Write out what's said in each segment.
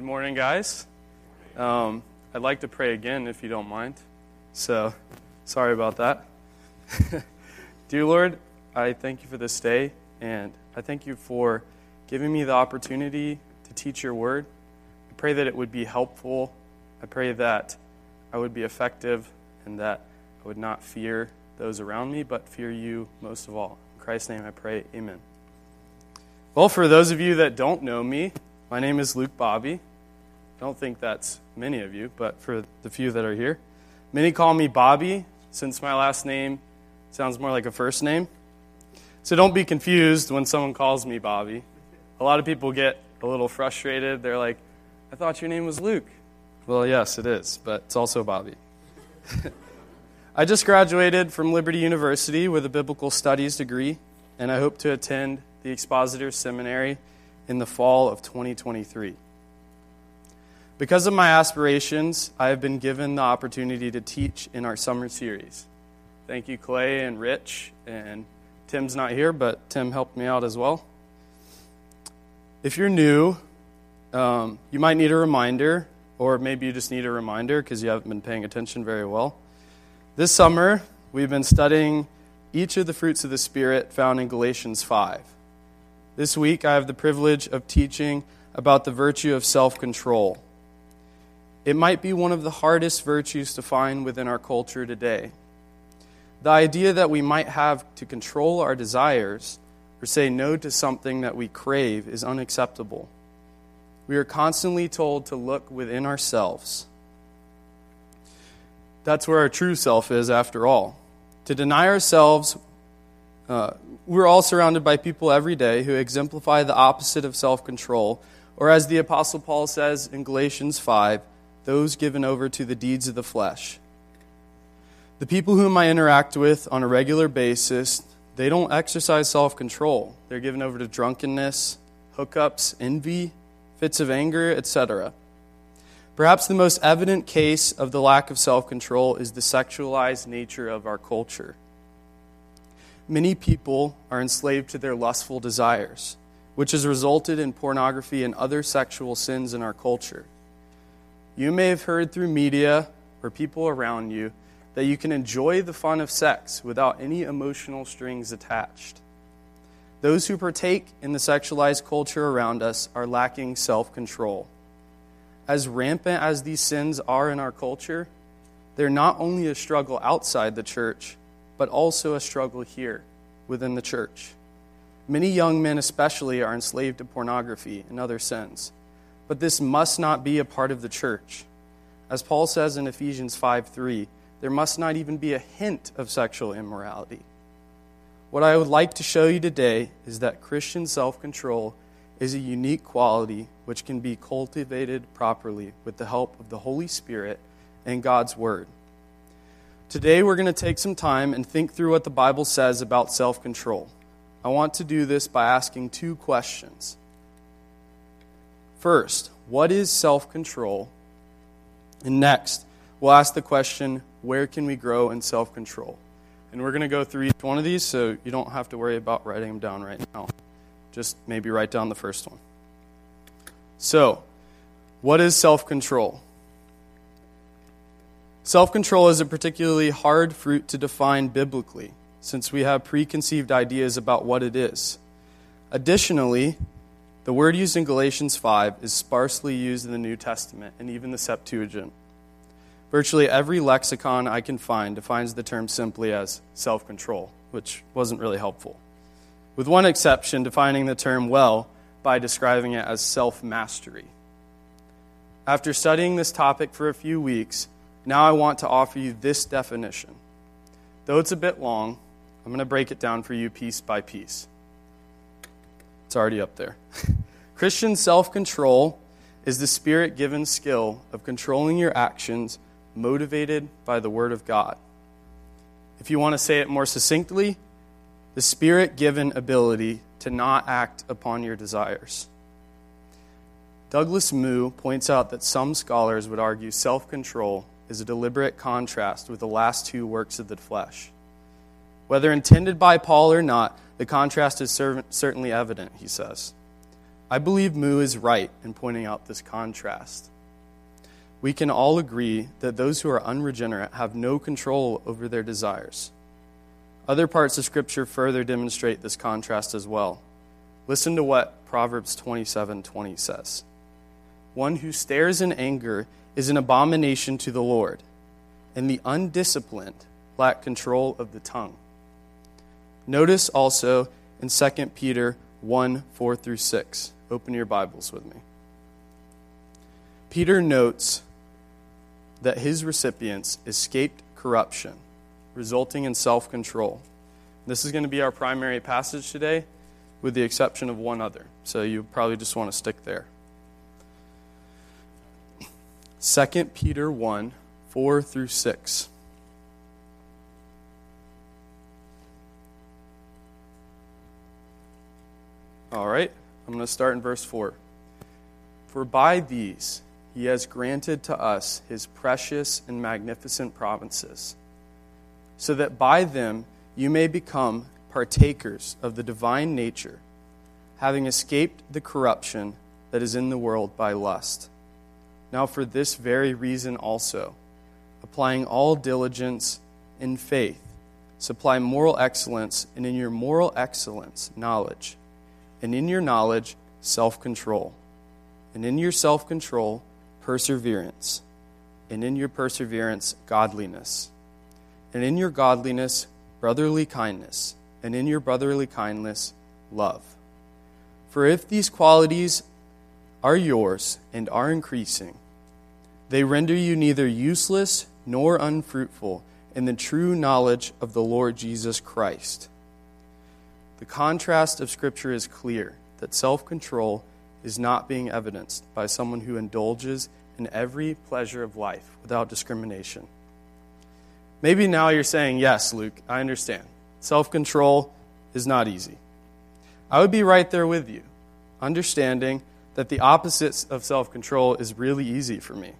Good morning, guys. I'd like to pray again, if you don't mind. So, sorry about that. Dear Lord, I thank you for this day, and I thank you for giving me the opportunity to teach your word. I pray that it would be helpful. I pray that I would be effective and that I would not fear those around me, but fear you most of all. In Christ's name I pray, amen. Well, for those of you that don't know me, my name is Luke Bobby. I don't think that's many of you, but for the few that are here. Many call me Bobby, since my last name sounds more like a first name. So don't be confused when someone calls me Bobby. A lot of people get a little frustrated. They're like, I thought your name was Luke. Well, yes, it is, but it's also Bobby. I just graduated from Liberty University with a biblical studies degree, and I hope to attend the Expositor Seminary in the fall of 2023. Because of my aspirations, I have been given the opportunity to teach in our summer series. Thank you, Clay and Rich, and Tim's not here, but Tim helped me out as well. If you're new, you might need a reminder, or maybe you just need a reminder because you haven't been paying attention very well. This summer, we've been studying each of the fruits of the Spirit found in Galatians 5. This week, I have the privilege of teaching about the virtue of self-control. It might be one of the hardest virtues to find within our culture today. The idea that we might have to control our desires or say no to something that we crave is unacceptable. We are constantly told to look within ourselves. That's where our true self is, after all. To deny ourselves, we're all surrounded by people every day who exemplify the opposite of self-control, or as the Apostle Paul says in Galatians 5, those given over to the deeds of the flesh. The people whom I interact with on a regular basis, they don't exercise self-control. They're given over to drunkenness, hookups, envy, fits of anger, etc. Perhaps the most evident case of the lack of self-control is the sexualized nature of our culture. Many people are enslaved to their lustful desires, which has resulted in pornography and other sexual sins in our culture. You may have heard through media or people around you that you can enjoy the fun of sex without any emotional strings attached. Those who partake in the sexualized culture around us are lacking self-control. As rampant as these sins are in our culture, they're not only a struggle outside the church, but also a struggle here within the church. Many young men especially are enslaved to pornography and other sins. But this must not be a part of the church. As Paul says in Ephesians 5:3, there must not even be a hint of sexual immorality. What I would like to show you today is that Christian self-control is a unique quality which can be cultivated properly with the help of the Holy Spirit and God's Word. Today we're going to take some time and think through what the Bible says about self-control. I want to do this by asking two questions. First, what is self-control? And next, we'll ask the question, where can we grow in self-control? And we're going to go through each one of these, so you don't have to worry about writing them down right now. Just maybe write down the first one. So, what is self-control? Self-control is a particularly hard fruit to define biblically, since we have preconceived ideas about what it is. Additionally, the word used in Galatians 5 is sparsely used in the New Testament and even the Septuagint. Virtually every lexicon I can find defines the term simply as self-control, which wasn't really helpful, with one exception defining the term well by describing it as self-mastery. After studying this topic for a few weeks, now I want to offer you this definition. Though it's a bit long, I'm going to break it down for you piece by piece. It's already up there. Christian self-control is the Spirit-given skill of controlling your actions motivated by the Word of God. If you want to say it more succinctly, the Spirit-given ability to not act upon your desires. Douglas Moo points out that some scholars would argue self-control is a deliberate contrast with the last two works of the flesh. Whether intended by Paul or not, the contrast is certainly evident, he says. I believe Moo is right in pointing out this contrast. We can all agree that those who are unregenerate have no control over their desires. Other parts of Scripture further demonstrate this contrast as well. Listen to what Proverbs 27:20 says. One who stares in anger is an abomination to the Lord, and the undisciplined lack control of the tongue. Notice also in 2 Peter 1:4-6. Open your Bibles with me. Peter notes that his recipients escaped corruption, resulting in self-control. This is going to be our primary passage today, with the exception of one other. So you probably just want to stick there. 2 Peter 1:4-6. All right, I'm going to start in verse 4. For by these he has granted to us his precious and magnificent promises, so that by them you may become partakers of the divine nature, having escaped the corruption that is in the world by lust. Now for this very reason also, applying all diligence in faith, supply moral excellence, and in your moral excellence, knowledge, and in your knowledge, self-control, and in your self-control, perseverance, and in your perseverance, godliness, and in your godliness, brotherly kindness, and in your brotherly kindness, love. For if these qualities are yours and are increasing, they render you neither useless nor unfruitful in the true knowledge of the Lord Jesus Christ. The contrast of Scripture is clear that self-control is not being evidenced by someone who indulges in every pleasure of life without discrimination. Maybe now you're saying, yes, Luke, I understand. Self-control is not easy. I would be right there with you, understanding that the opposite of self-control is really easy for me.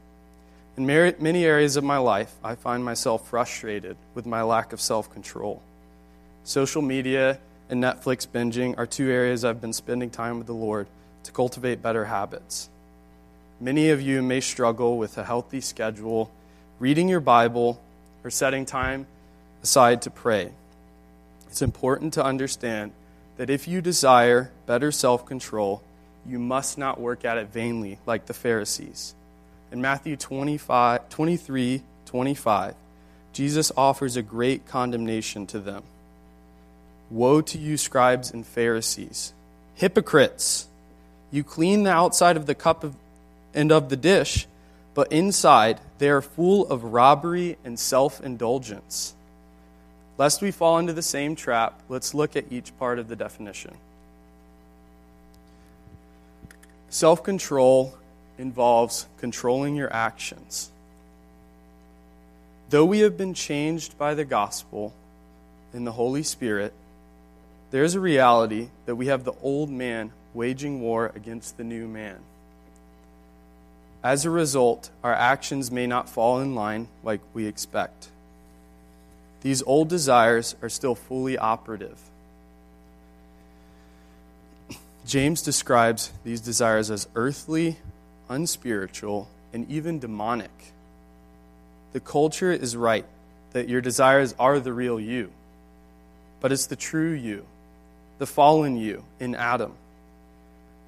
In many areas of my life, I find myself frustrated with my lack of self-control. Social media and Netflix binging are two areas I've been spending time with the Lord to cultivate better habits. Many of you may struggle with a healthy schedule, reading your Bible, or setting time aside to pray. It's important to understand that if you desire better self-control, you must not work at it vainly like the Pharisees. In Matthew 23:25, Jesus offers a great condemnation to them. Woe to you, scribes and Pharisees, hypocrites! You clean the outside of the cup and of the dish, but inside they are full of robbery and self-indulgence. Lest we fall into the same trap, let's look at each part of the definition. Self-control involves controlling your actions. Though we have been changed by the gospel and the Holy Spirit, there is a reality that we have the old man waging war against the new man. As a result, our actions may not fall in line like we expect. These old desires are still fully operative. James describes these desires as earthly, unspiritual, and even demonic. The culture is right that your desires are the real you, but it's the true you, the fallen you in Adam.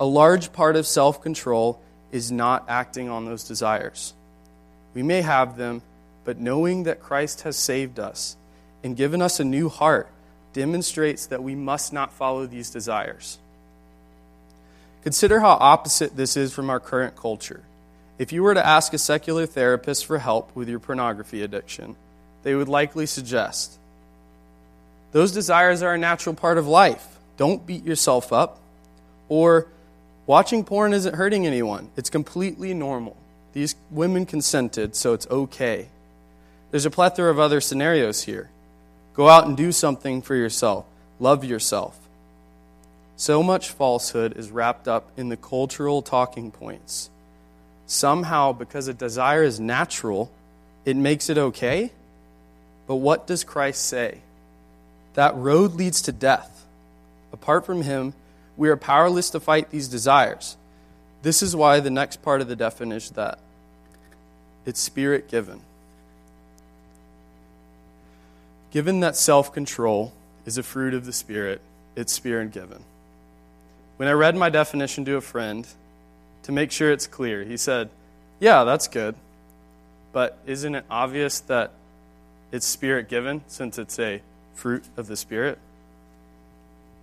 A large part of self-control is not acting on those desires. We may have them, but knowing that Christ has saved us and given us a new heart demonstrates that we must not follow these desires. Consider how opposite this is from our current culture. If you were to ask a secular therapist for help with your pornography addiction, they would likely suggest, those desires are a natural part of life. Don't beat yourself up. Or, watching porn isn't hurting anyone. It's completely normal. These women consented, so it's okay. There's a plethora of other scenarios here. Go out and do something for yourself. Love yourself. So much falsehood is wrapped up in the cultural talking points. Somehow, because a desire is natural, it makes it okay? But what does Christ say? That road leads to death. Apart from him, We are powerless to fight these desires. This is why the next part of the definition that it's spirit-given. Given that self-control is a fruit of the Spirit, it's Spirit-given. When I read my definition to a friend, to make sure it's clear, he said, yeah, that's good, but isn't it obvious that it's Spirit-given since it's a fruit of the Spirit?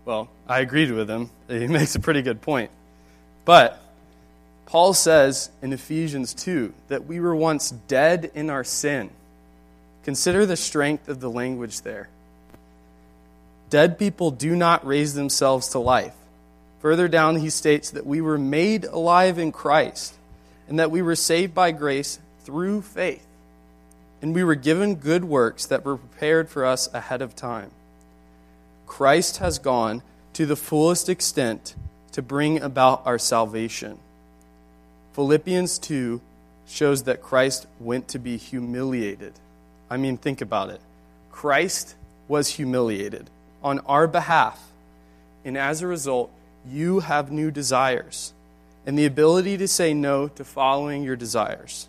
Well, I agreed with him. He makes a pretty good point. But Paul says in Ephesians 2 that we were once dead in our sin. Consider the strength of the language there. Dead people do not raise themselves to life. Further down, he states that we were made alive in Christ and that we were saved by grace through faith. And we were given good works that were prepared for us ahead of time. Christ has gone to the fullest extent to bring about our salvation. Philippians 2 shows that Christ went to be humiliated. I mean, think about it. Christ was humiliated on our behalf. And as a result, you have new desires and the ability to say no to following your desires.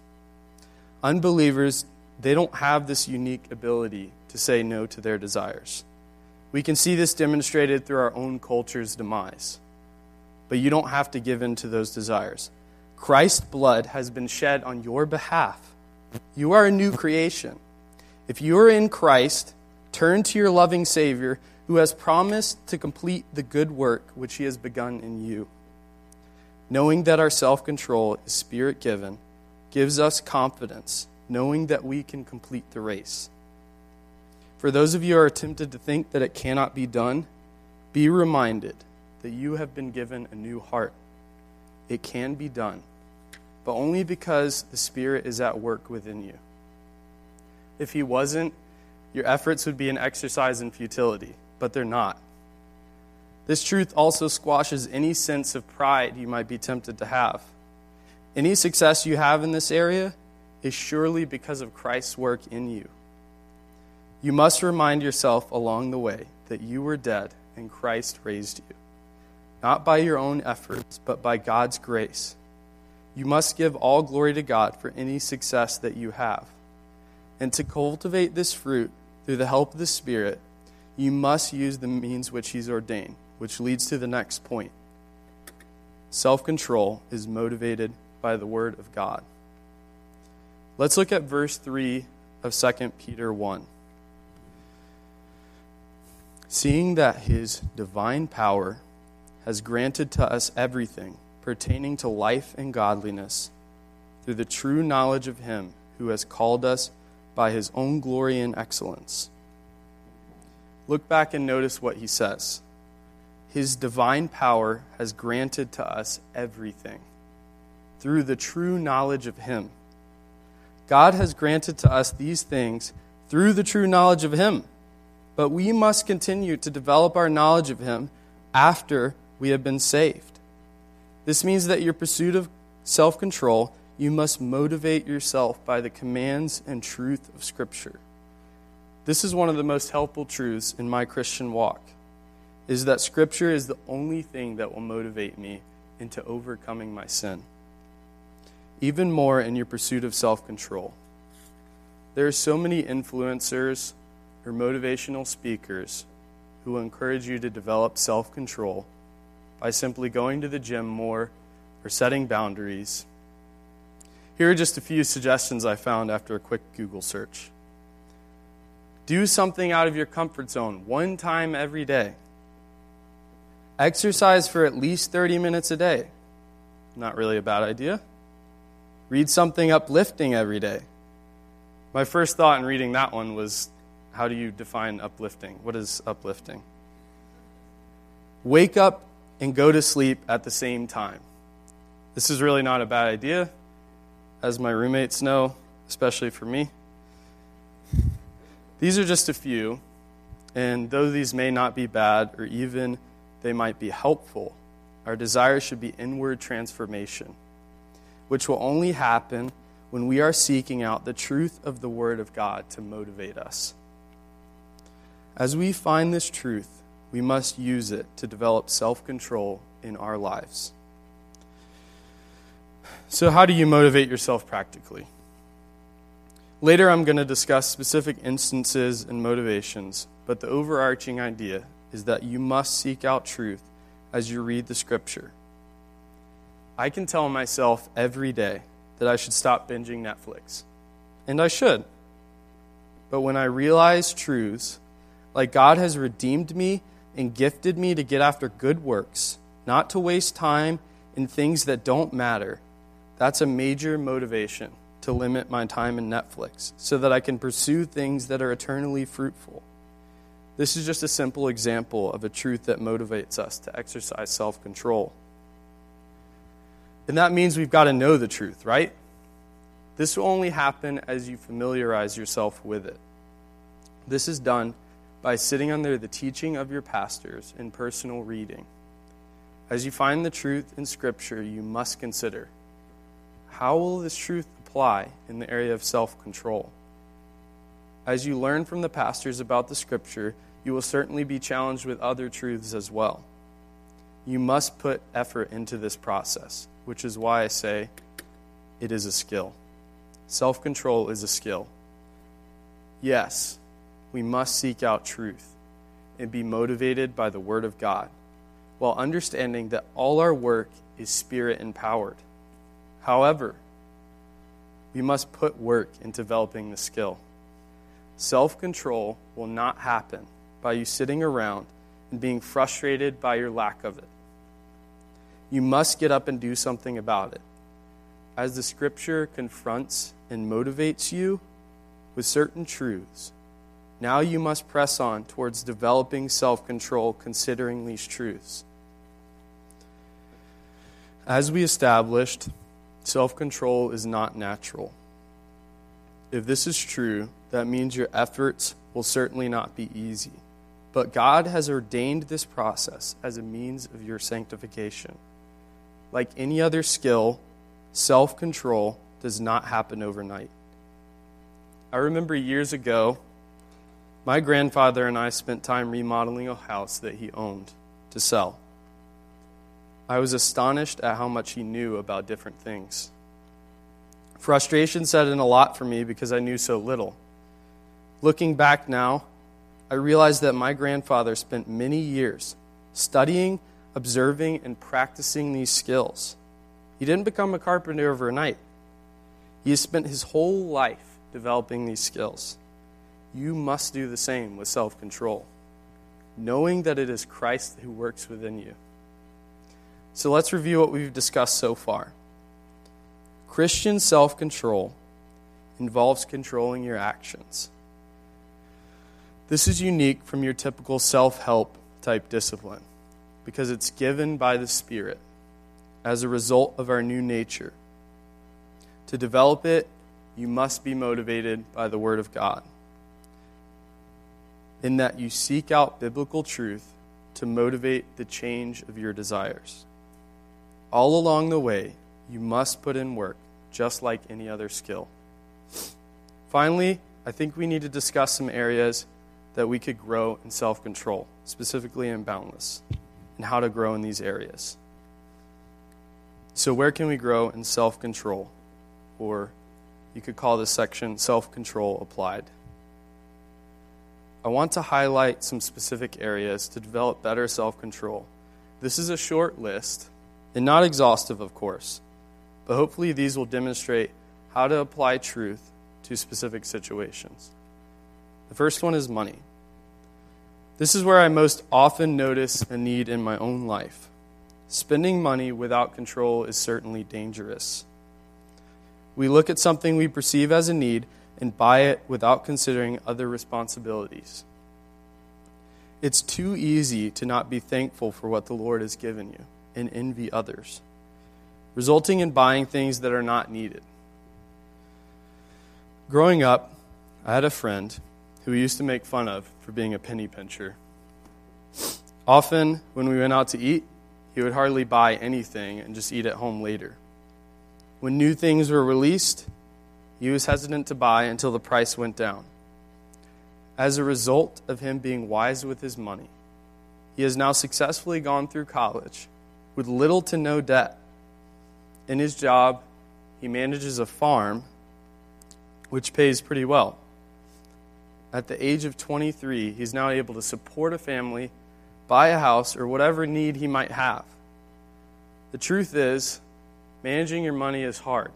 Unbelievers, they don't have this unique ability to say no to their desires. We can see this demonstrated through our own culture's demise. But you don't have to give in to those desires. Christ's blood has been shed on your behalf. You are a new creation. If you are in Christ, turn to your loving Savior who has promised to complete the good work which he has begun in you. Knowing that our self-control is Spirit-given gives us confidence, knowing that we can complete the race. For those of you who are tempted to think that it cannot be done, be reminded that you have been given a new heart. It can be done, but only because the Spirit is at work within you. If he wasn't, your efforts would be an exercise in futility, but they're not. This truth also squashes any sense of pride you might be tempted to have. Any success you have in this area is surely because of Christ's work in you. You must remind yourself along the way that you were dead and Christ raised you. Not by your own efforts, but by God's grace. You must give all glory to God for any success that you have. And to cultivate this fruit through the help of the Spirit, you must use the means which he's ordained, which leads to the next point. Self-control is motivated by the word of God. Let's look at verse 3 of 2 Peter 1. Seeing that his divine power has granted to us everything pertaining to life and godliness through the true knowledge of him who has called us by his own glory and excellence. Look back and notice what he says. His divine power has granted to us everything through the true knowledge of him. God has granted to us these things through the true knowledge of him, but we must continue to develop our knowledge of him after we have been saved. This means that your pursuit of self-control, you must motivate yourself by the commands and truth of Scripture. This is one of the most helpful truths in my Christian walk, is that Scripture is the only thing that will motivate me into overcoming my sin. Even more in your pursuit of self-control. There are so many influencers or motivational speakers who encourage you to develop self-control by simply going to the gym more or setting boundaries. Here are just a few suggestions I found after a quick Google search. Do something out of your comfort zone one time every day. Exercise for at least 30 minutes a day. Not really a bad idea. Read something uplifting every day. My first thought in reading that one was, how do you define uplifting? What is uplifting? Wake up and go to sleep at the same time. This is really not a bad idea, as my roommates know, especially for me. These are just a few, and though these may not be bad, or even they might be helpful, our desire should be inward transformation, which will only happen when we are seeking out the truth of the Word of God to motivate us. As we find this truth, We must use it to develop self-control in our lives. So how do you motivate yourself practically? Later, I'm going to discuss specific instances and motivations, but the overarching idea is that you must seek out truth as you read the Scripture. I can tell myself every day that I should stop binging Netflix, and I should. But when I realize truths, like God has redeemed me and gifted me to get after good works, not to waste time in things that don't matter, that's a major motivation to limit my time in Netflix so that I can pursue things that are eternally fruitful. This is just a simple example of a truth that motivates us to exercise self-control. And that means we've got to know the truth, right? This will only happen as you familiarize yourself with it. This is done by sitting under the teaching of your pastors in personal reading. As you find the truth in Scripture, you must consider, how will this truth apply in the area of self-control? As you learn from the pastors about the Scripture, you will certainly be challenged with other truths as well. You must put effort into this process, which is why I say it is a skill. Self-control is a skill. Yes, we must seek out truth and be motivated by the Word of God, while understanding that all our work is Spirit-empowered. However, we must put work in developing the skill. Self-control will not happen by you sitting around and being frustrated by your lack of it. You must get up and do something about it. As the Scripture confronts and motivates you with certain truths, now you must press on towards developing self-control considering these truths. As we established, self-control is not natural. If this is true, that means your efforts will certainly not be easy. But God has ordained this process as a means of your sanctification. Like any other skill, self-control does not happen overnight. I remember years ago, my grandfather and I spent time remodeling a house that he owned to sell. I was astonished at how much he knew about different things. Frustration set in a lot for me because I knew so little. Looking back now, I realize that my grandfather spent many years studying, observing, and practicing these skills. He didn't become a carpenter overnight. He has spent his whole life developing these skills. You must do the same with self-control, knowing that it is Christ who works within you. So let's review what we've discussed so far. Christian self-control involves controlling your actions. This is unique from your typical self-help type discipline because it's given by the Spirit as a result of our new nature. To develop it, you must be motivated by the Word of God, in that you seek out biblical truth to motivate the change of your desires. All along the way, you must put in work, just like any other skill. Finally, I think we need to discuss some areas that we could grow in self-control, specifically in Boundless, and how to grow in these areas. So where can we grow in self-control? Or you could call this section Self-Control Applied. I want to highlight some specific areas to develop better self-control. This is a short list, and not exhaustive, of course, but hopefully these will demonstrate how to apply truth to specific situations. The first one is money. This is where I most often notice a need in my own life. Spending money without control is certainly dangerous. We look at something we perceive as a need and buy it without considering other responsibilities. It's too easy to not be thankful for what the Lord has given you and envy others, resulting in buying things that are not needed. Growing up, I had a friend who we used to make fun of for being a penny pincher. Often, when we went out to eat, he would hardly buy anything and just eat at home later. When new things were released, he was hesitant to buy until the price went down. As a result of him being wise with his money, He has now successfully gone through college with little to no debt. In his job, he manages a farm, which pays pretty well. At the age of 23, he's now able to support a family, buy a house, or whatever need he might have. The truth is, managing your money is hard.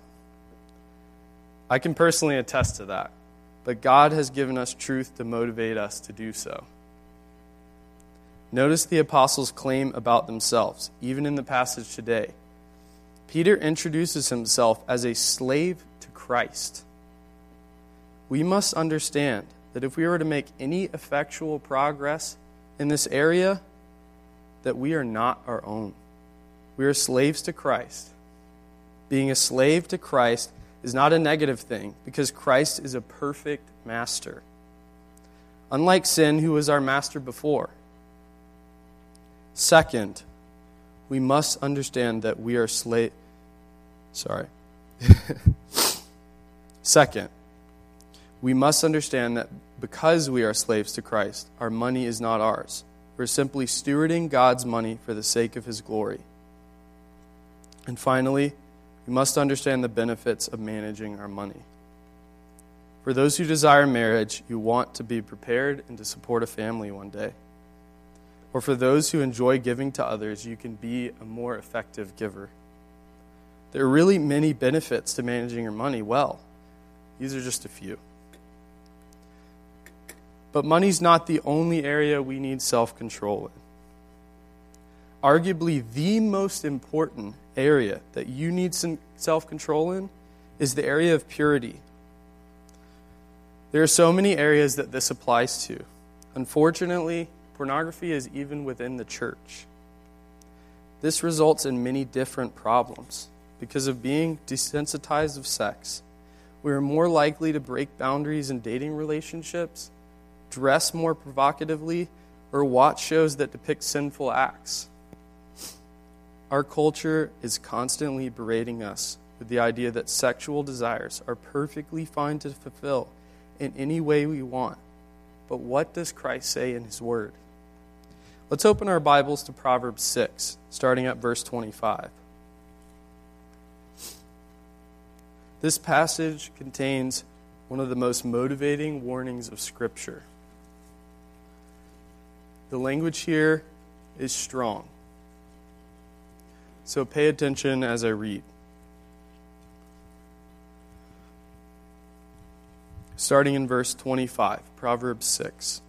I can personally attest to that, but God has given us truth to motivate us to do so. Notice the apostles' claim about themselves, even in the passage today. Peter introduces himself as a slave to Christ. We must understand that if we were to make any effectual progress in this area, that we are not our own. We are slaves to Christ. Being a slave to Christ is not a negative thing, because Christ is a perfect master. Unlike sin, who was our master before. Second, we must understand that we are Second, we must understand that because we are slaves to Christ, our money is not ours. We're simply stewarding God's money for the sake of His glory. And finally, we must understand the benefits of managing our money. For those who desire marriage, you want to be prepared and to support a family one day. Or for those who enjoy giving to others, you can be a more effective giver. There are really many benefits to managing your money well. These are just a few. But money's not the only area we need self-control in. Arguably the most important area that you need some self-control in is the area of purity. There are so many areas that this applies to. Unfortunately, pornography is even within the church. This results in many different problems. Because of being desensitized of sex, we are more likely to break boundaries in dating relationships, dress more provocatively, or watch shows that depict sinful acts. Our culture is constantly berating us with the idea that sexual desires are perfectly fine to fulfill in any way we want. But what does Christ say in His Word? Let's open our Bibles to Proverbs 6, starting at verse 25. This passage contains one of the most motivating warnings of Scripture. The language here is strong. So pay attention as I read. Starting in verse 25, Proverbs 6.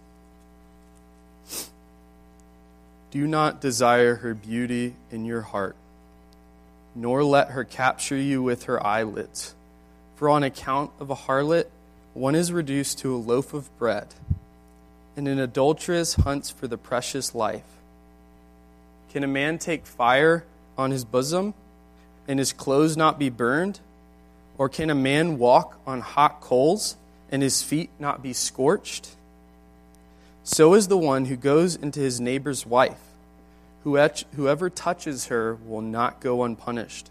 Do not desire her beauty in your heart, nor let her capture you with her eyelids. For on account of a harlot, one is reduced to a loaf of bread, and an adulteress hunts for the precious life. Can a man take fire on his bosom, and his clothes not be burned? Or can a man walk on hot coals, and his feet not be scorched? So is the one who goes into his neighbor's wife. Whoever touches her will not go unpunished.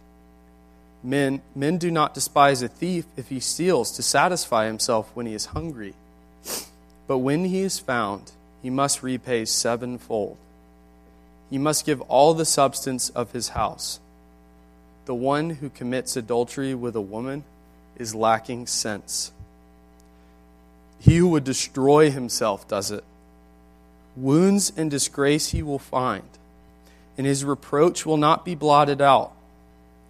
Men do not despise a thief if he steals to satisfy himself when he is hungry. But when he is found, he must repay sevenfold. He must give all the substance of his house. The one who commits adultery with a woman is lacking sense. He who would destroy himself does it. Wounds and disgrace he will find, and his reproach will not be blotted out.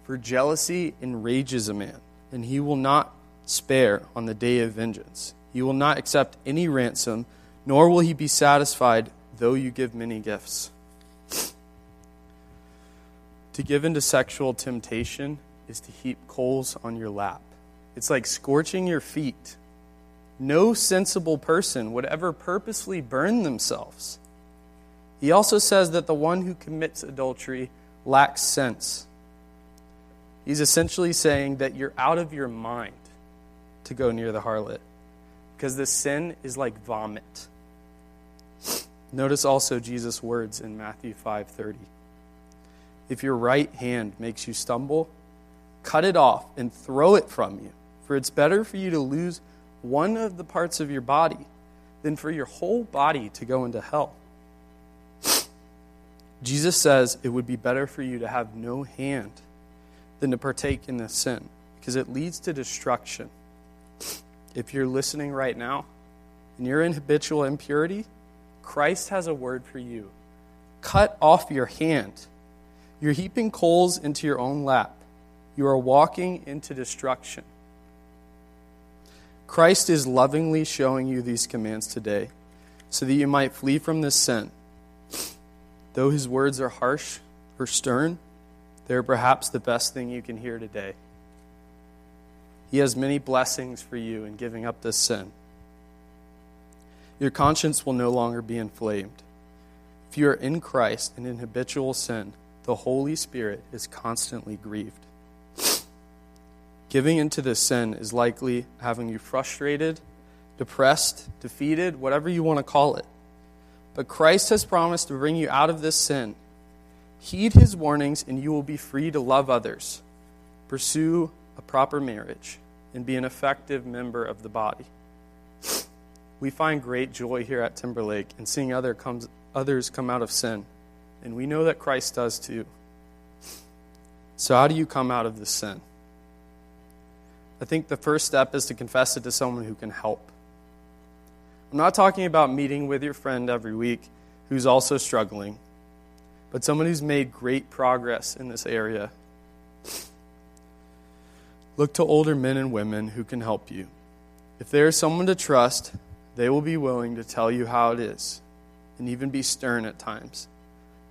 For jealousy enrages a man, and he will not spare on the day of vengeance. He will not accept any ransom, nor will he be satisfied, though you give many gifts. To give into sexual temptation is to heap coals on your lap. It's like scorching your feet. No sensible person would ever purposely burn themselves. He also says that the one who commits adultery lacks sense. He's essentially saying that you're out of your mind to go near the harlot, because the sin is like vomit. Notice also Jesus' words in Matthew 5:30. If your right hand makes you stumble, cut it off and throw it from you. For it's better for you to lose one of the parts of your body than for your whole body to go into hell. Jesus says it would be better for you to have no hand than to partake in this sin, because it leads to destruction. If you're listening right now and you're in habitual impurity, Christ has a word for you. Cut off your hand. You're heaping coals into your own lap. You are walking into destruction. Christ is lovingly showing you these commands today so that you might flee from this sin. Though his words are harsh or stern, they are perhaps the best thing you can hear today. He has many blessings for you in giving up this sin. Your conscience will no longer be inflamed. If you are in Christ and in habitual sin, the Holy Spirit is constantly grieved. Giving into this sin is likely having you frustrated, depressed, defeated, whatever you want to call it. But Christ has promised to bring you out of this sin. Heed his warnings and you will be free to love others, pursue a proper marriage, and be an effective member of the body. We find great joy here at Timberlake in seeing others come out of sin. And we know that Christ does too. So how do you come out of this sin? I think the first step is to confess it to someone who can help. I'm not talking about meeting with your friend every week who's also struggling, but someone who's made great progress in this area. Look to older men and women who can help you. If there is someone to trust, they will be willing to tell you how it is, and even be stern at times,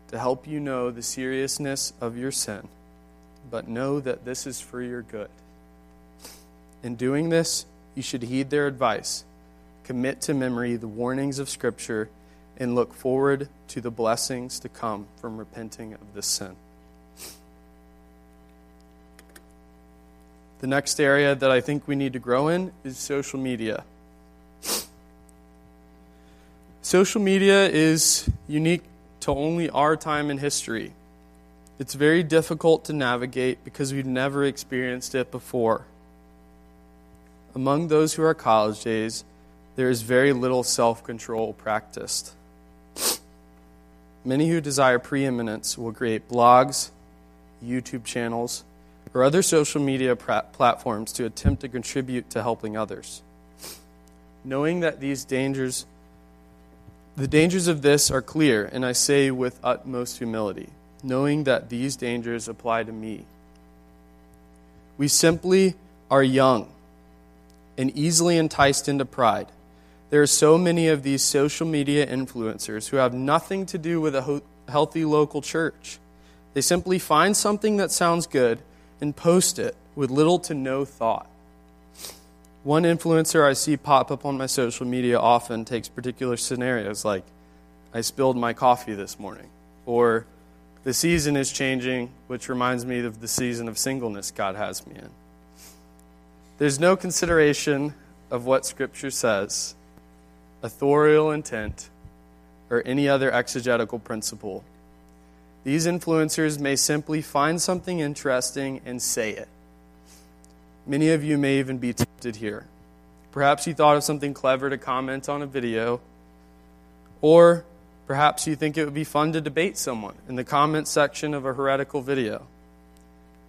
to help you know the seriousness of your sin, but know that this is for your good. In doing this, you should heed their advice, commit to memory the warnings of Scripture, and look forward to the blessings to come from repenting of this sin. The next area that I think we need to grow in is social media. Social media is unique to only our time in history. It's very difficult to navigate because we've never experienced it before. Among those who are college age, there is very little self-control practiced. Many who desire preeminence will create blogs, YouTube channels, or other social media platforms to attempt to contribute to helping others. Knowing that the dangers of this are clear, and I say with utmost humility, knowing that these dangers apply to me. We simply are young and easily enticed into pride. There are so many of these social media influencers who have nothing to do with a healthy local church. They simply find something that sounds good and post it with little to no thought. One influencer I see pop up on my social media often takes particular scenarios like, I spilled my coffee this morning, or the season is changing, which reminds me of the season of singleness God has me in. There's no consideration of what Scripture says, authorial intent, or any other exegetical principle. These influencers may simply find something interesting and say it. Many of you may even be tempted here. Perhaps you thought of something clever to comment on a video, or perhaps you think it would be fun to debate someone in the comment section of a heretical video.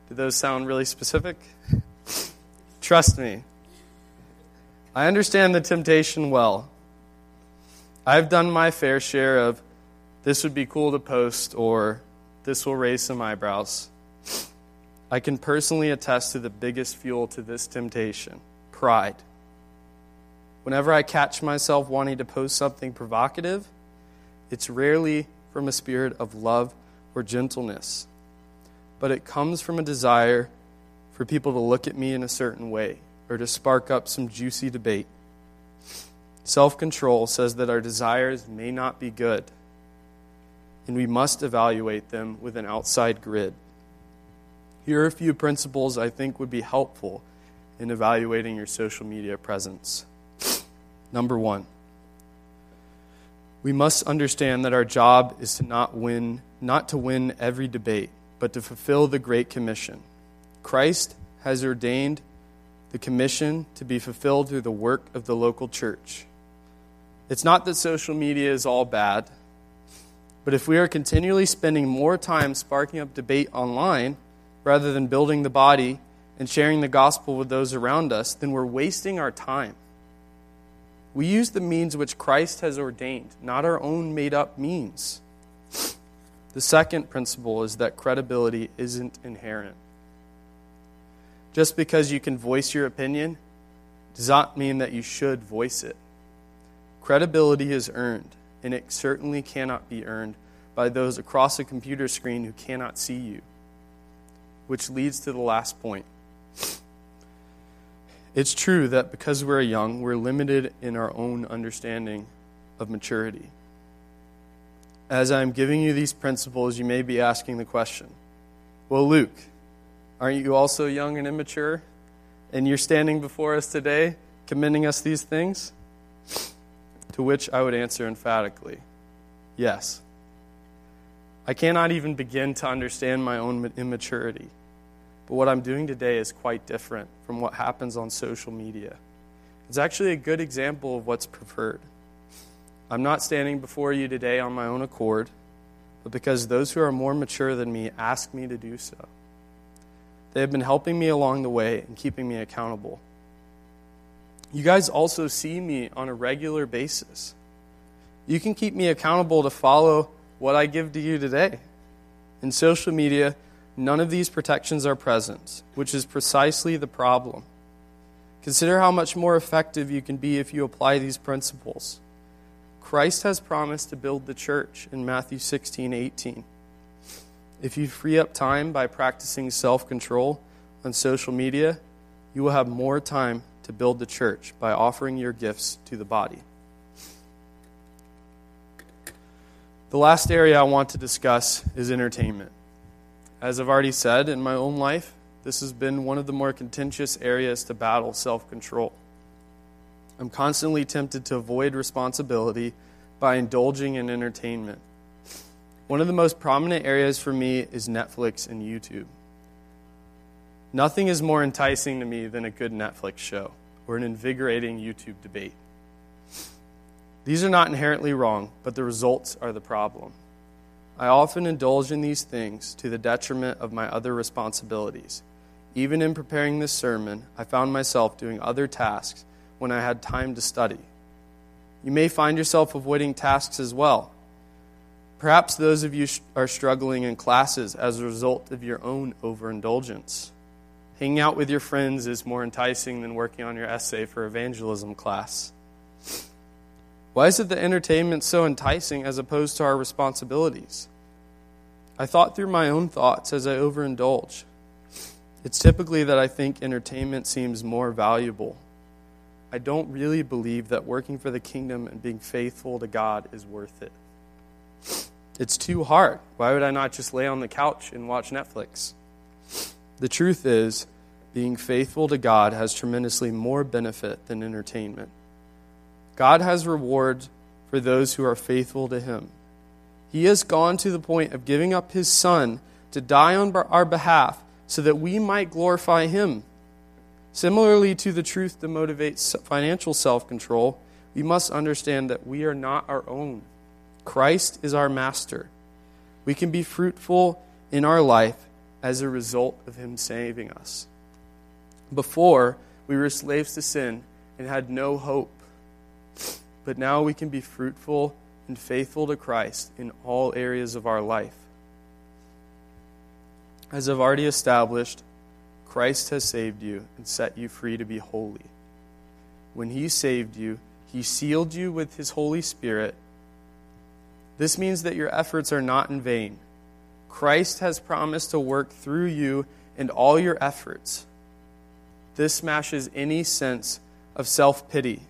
Do those sound really specific? Trust me, I understand the temptation well. I've done my fair share of this would be cool to post, or this will raise some eyebrows. I can personally attest to the biggest fuel to this temptation, pride. Whenever I catch myself wanting to post something provocative, it's rarely from a spirit of love or gentleness, but it comes from a desire for people to look at me in a certain way or to spark up some juicy debate. Self-control says that our desires may not be good, and we must evaluate them with an outside grid. Here are a few principles I think would be helpful in evaluating your social media presence. Number one, we must understand that our job is to not to win every debate, but to fulfill the Great Commission. Christ has ordained the commission to be fulfilled through the work of the local church. It's not that social media is all bad. But if we are continually spending more time sparking up debate online rather than building the body and sharing the gospel with those around us, then we're wasting our time. We use the means which Christ has ordained, not our own made-up means. The second principle is that credibility isn't inherent. Just because you can voice your opinion does not mean that you should voice it. Credibility is earned, and it certainly cannot be earned by those across a computer screen who cannot see you. Which leads to the last point. It's true that because we're young, we're limited in our own understanding of maturity. As I'm giving you these principles, you may be asking the question, well, Luke, aren't you also young and immature? And you're standing before us today, commending us these things? To which I would answer emphatically, yes. I cannot even begin to understand my own immaturity. But what I'm doing today is quite different from what happens on social media. It's actually a good example of what's preferred. I'm not standing before you today on my own accord, but because those who are more mature than me ask me to do so. They have been helping me along the way and keeping me accountable. You guys also see me on a regular basis. You can keep me accountable to follow what I give to you today. In social media, none of these protections are present, which is precisely the problem. Consider how much more effective you can be if you apply these principles. Christ has promised to build the church in Matthew 16:18. If you free up time by practicing self-control on social media, you will have more time to build the church by offering your gifts to the body. The last area I want to discuss is entertainment. As I've already said, in my own life, this has been one of the more contentious areas to battle self-control. I'm constantly tempted to avoid responsibility by indulging in entertainment. One of the most prominent areas for me is Netflix and YouTube. Nothing is more enticing to me than a good Netflix show or an invigorating YouTube debate. These are not inherently wrong, but the results are the problem. I often indulge in these things to the detriment of my other responsibilities. Even in preparing this sermon, I found myself doing other tasks when I had time to study. You may find yourself avoiding tasks as well. Perhaps those of you are struggling in classes as a result of your own overindulgence. Hanging out with your friends is more enticing than working on your essay for evangelism class. Why is it that entertainment's so enticing as opposed to our responsibilities? I thought through my own thoughts as I overindulge. It's typically that I think entertainment seems more valuable. I don't really believe that working for the kingdom and being faithful to God is worth it. It's too hard. Why would I not just lay on the couch and watch Netflix? The truth is, being faithful to God has tremendously more benefit than entertainment. God has reward for those who are faithful to him. He has gone to the point of giving up his son to die on our behalf so that we might glorify him. Similarly to the truth that motivates financial self-control, we must understand that we are not our own. Christ is our master. We can be fruitful in our life as a result of him saving us. Before, we were slaves to sin and had no hope. But now we can be fruitful and faithful to Christ in all areas of our life. As I've already established, Christ has saved you and set you free to be holy. When he saved you, he sealed you with his Holy Spirit. This means that your efforts are not in vain. Christ has promised to work through you and all your efforts. This smashes any sense of self-pity.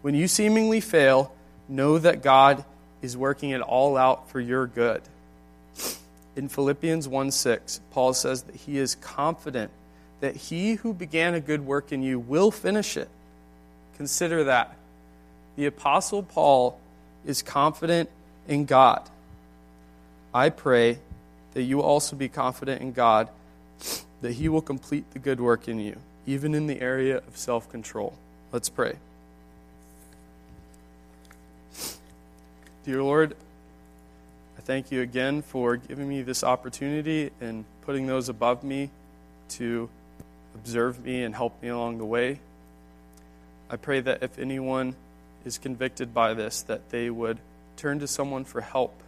When you seemingly fail, know that God is working it all out for your good. In Philippians 1:6, Paul says that he is confident that he who began a good work in you will finish it. Consider that. The Apostle Paul is confident in God. I pray that you also be confident in God, that he will complete the good work in you, even in the area of self-control. Let's pray. Dear Lord, I thank you again for giving me this opportunity and putting those above me to observe me and help me along the way. I pray that if anyone is convicted by this, that they would turn to someone for help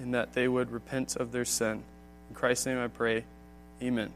and that they would repent of their sin. In Christ's name I pray, amen.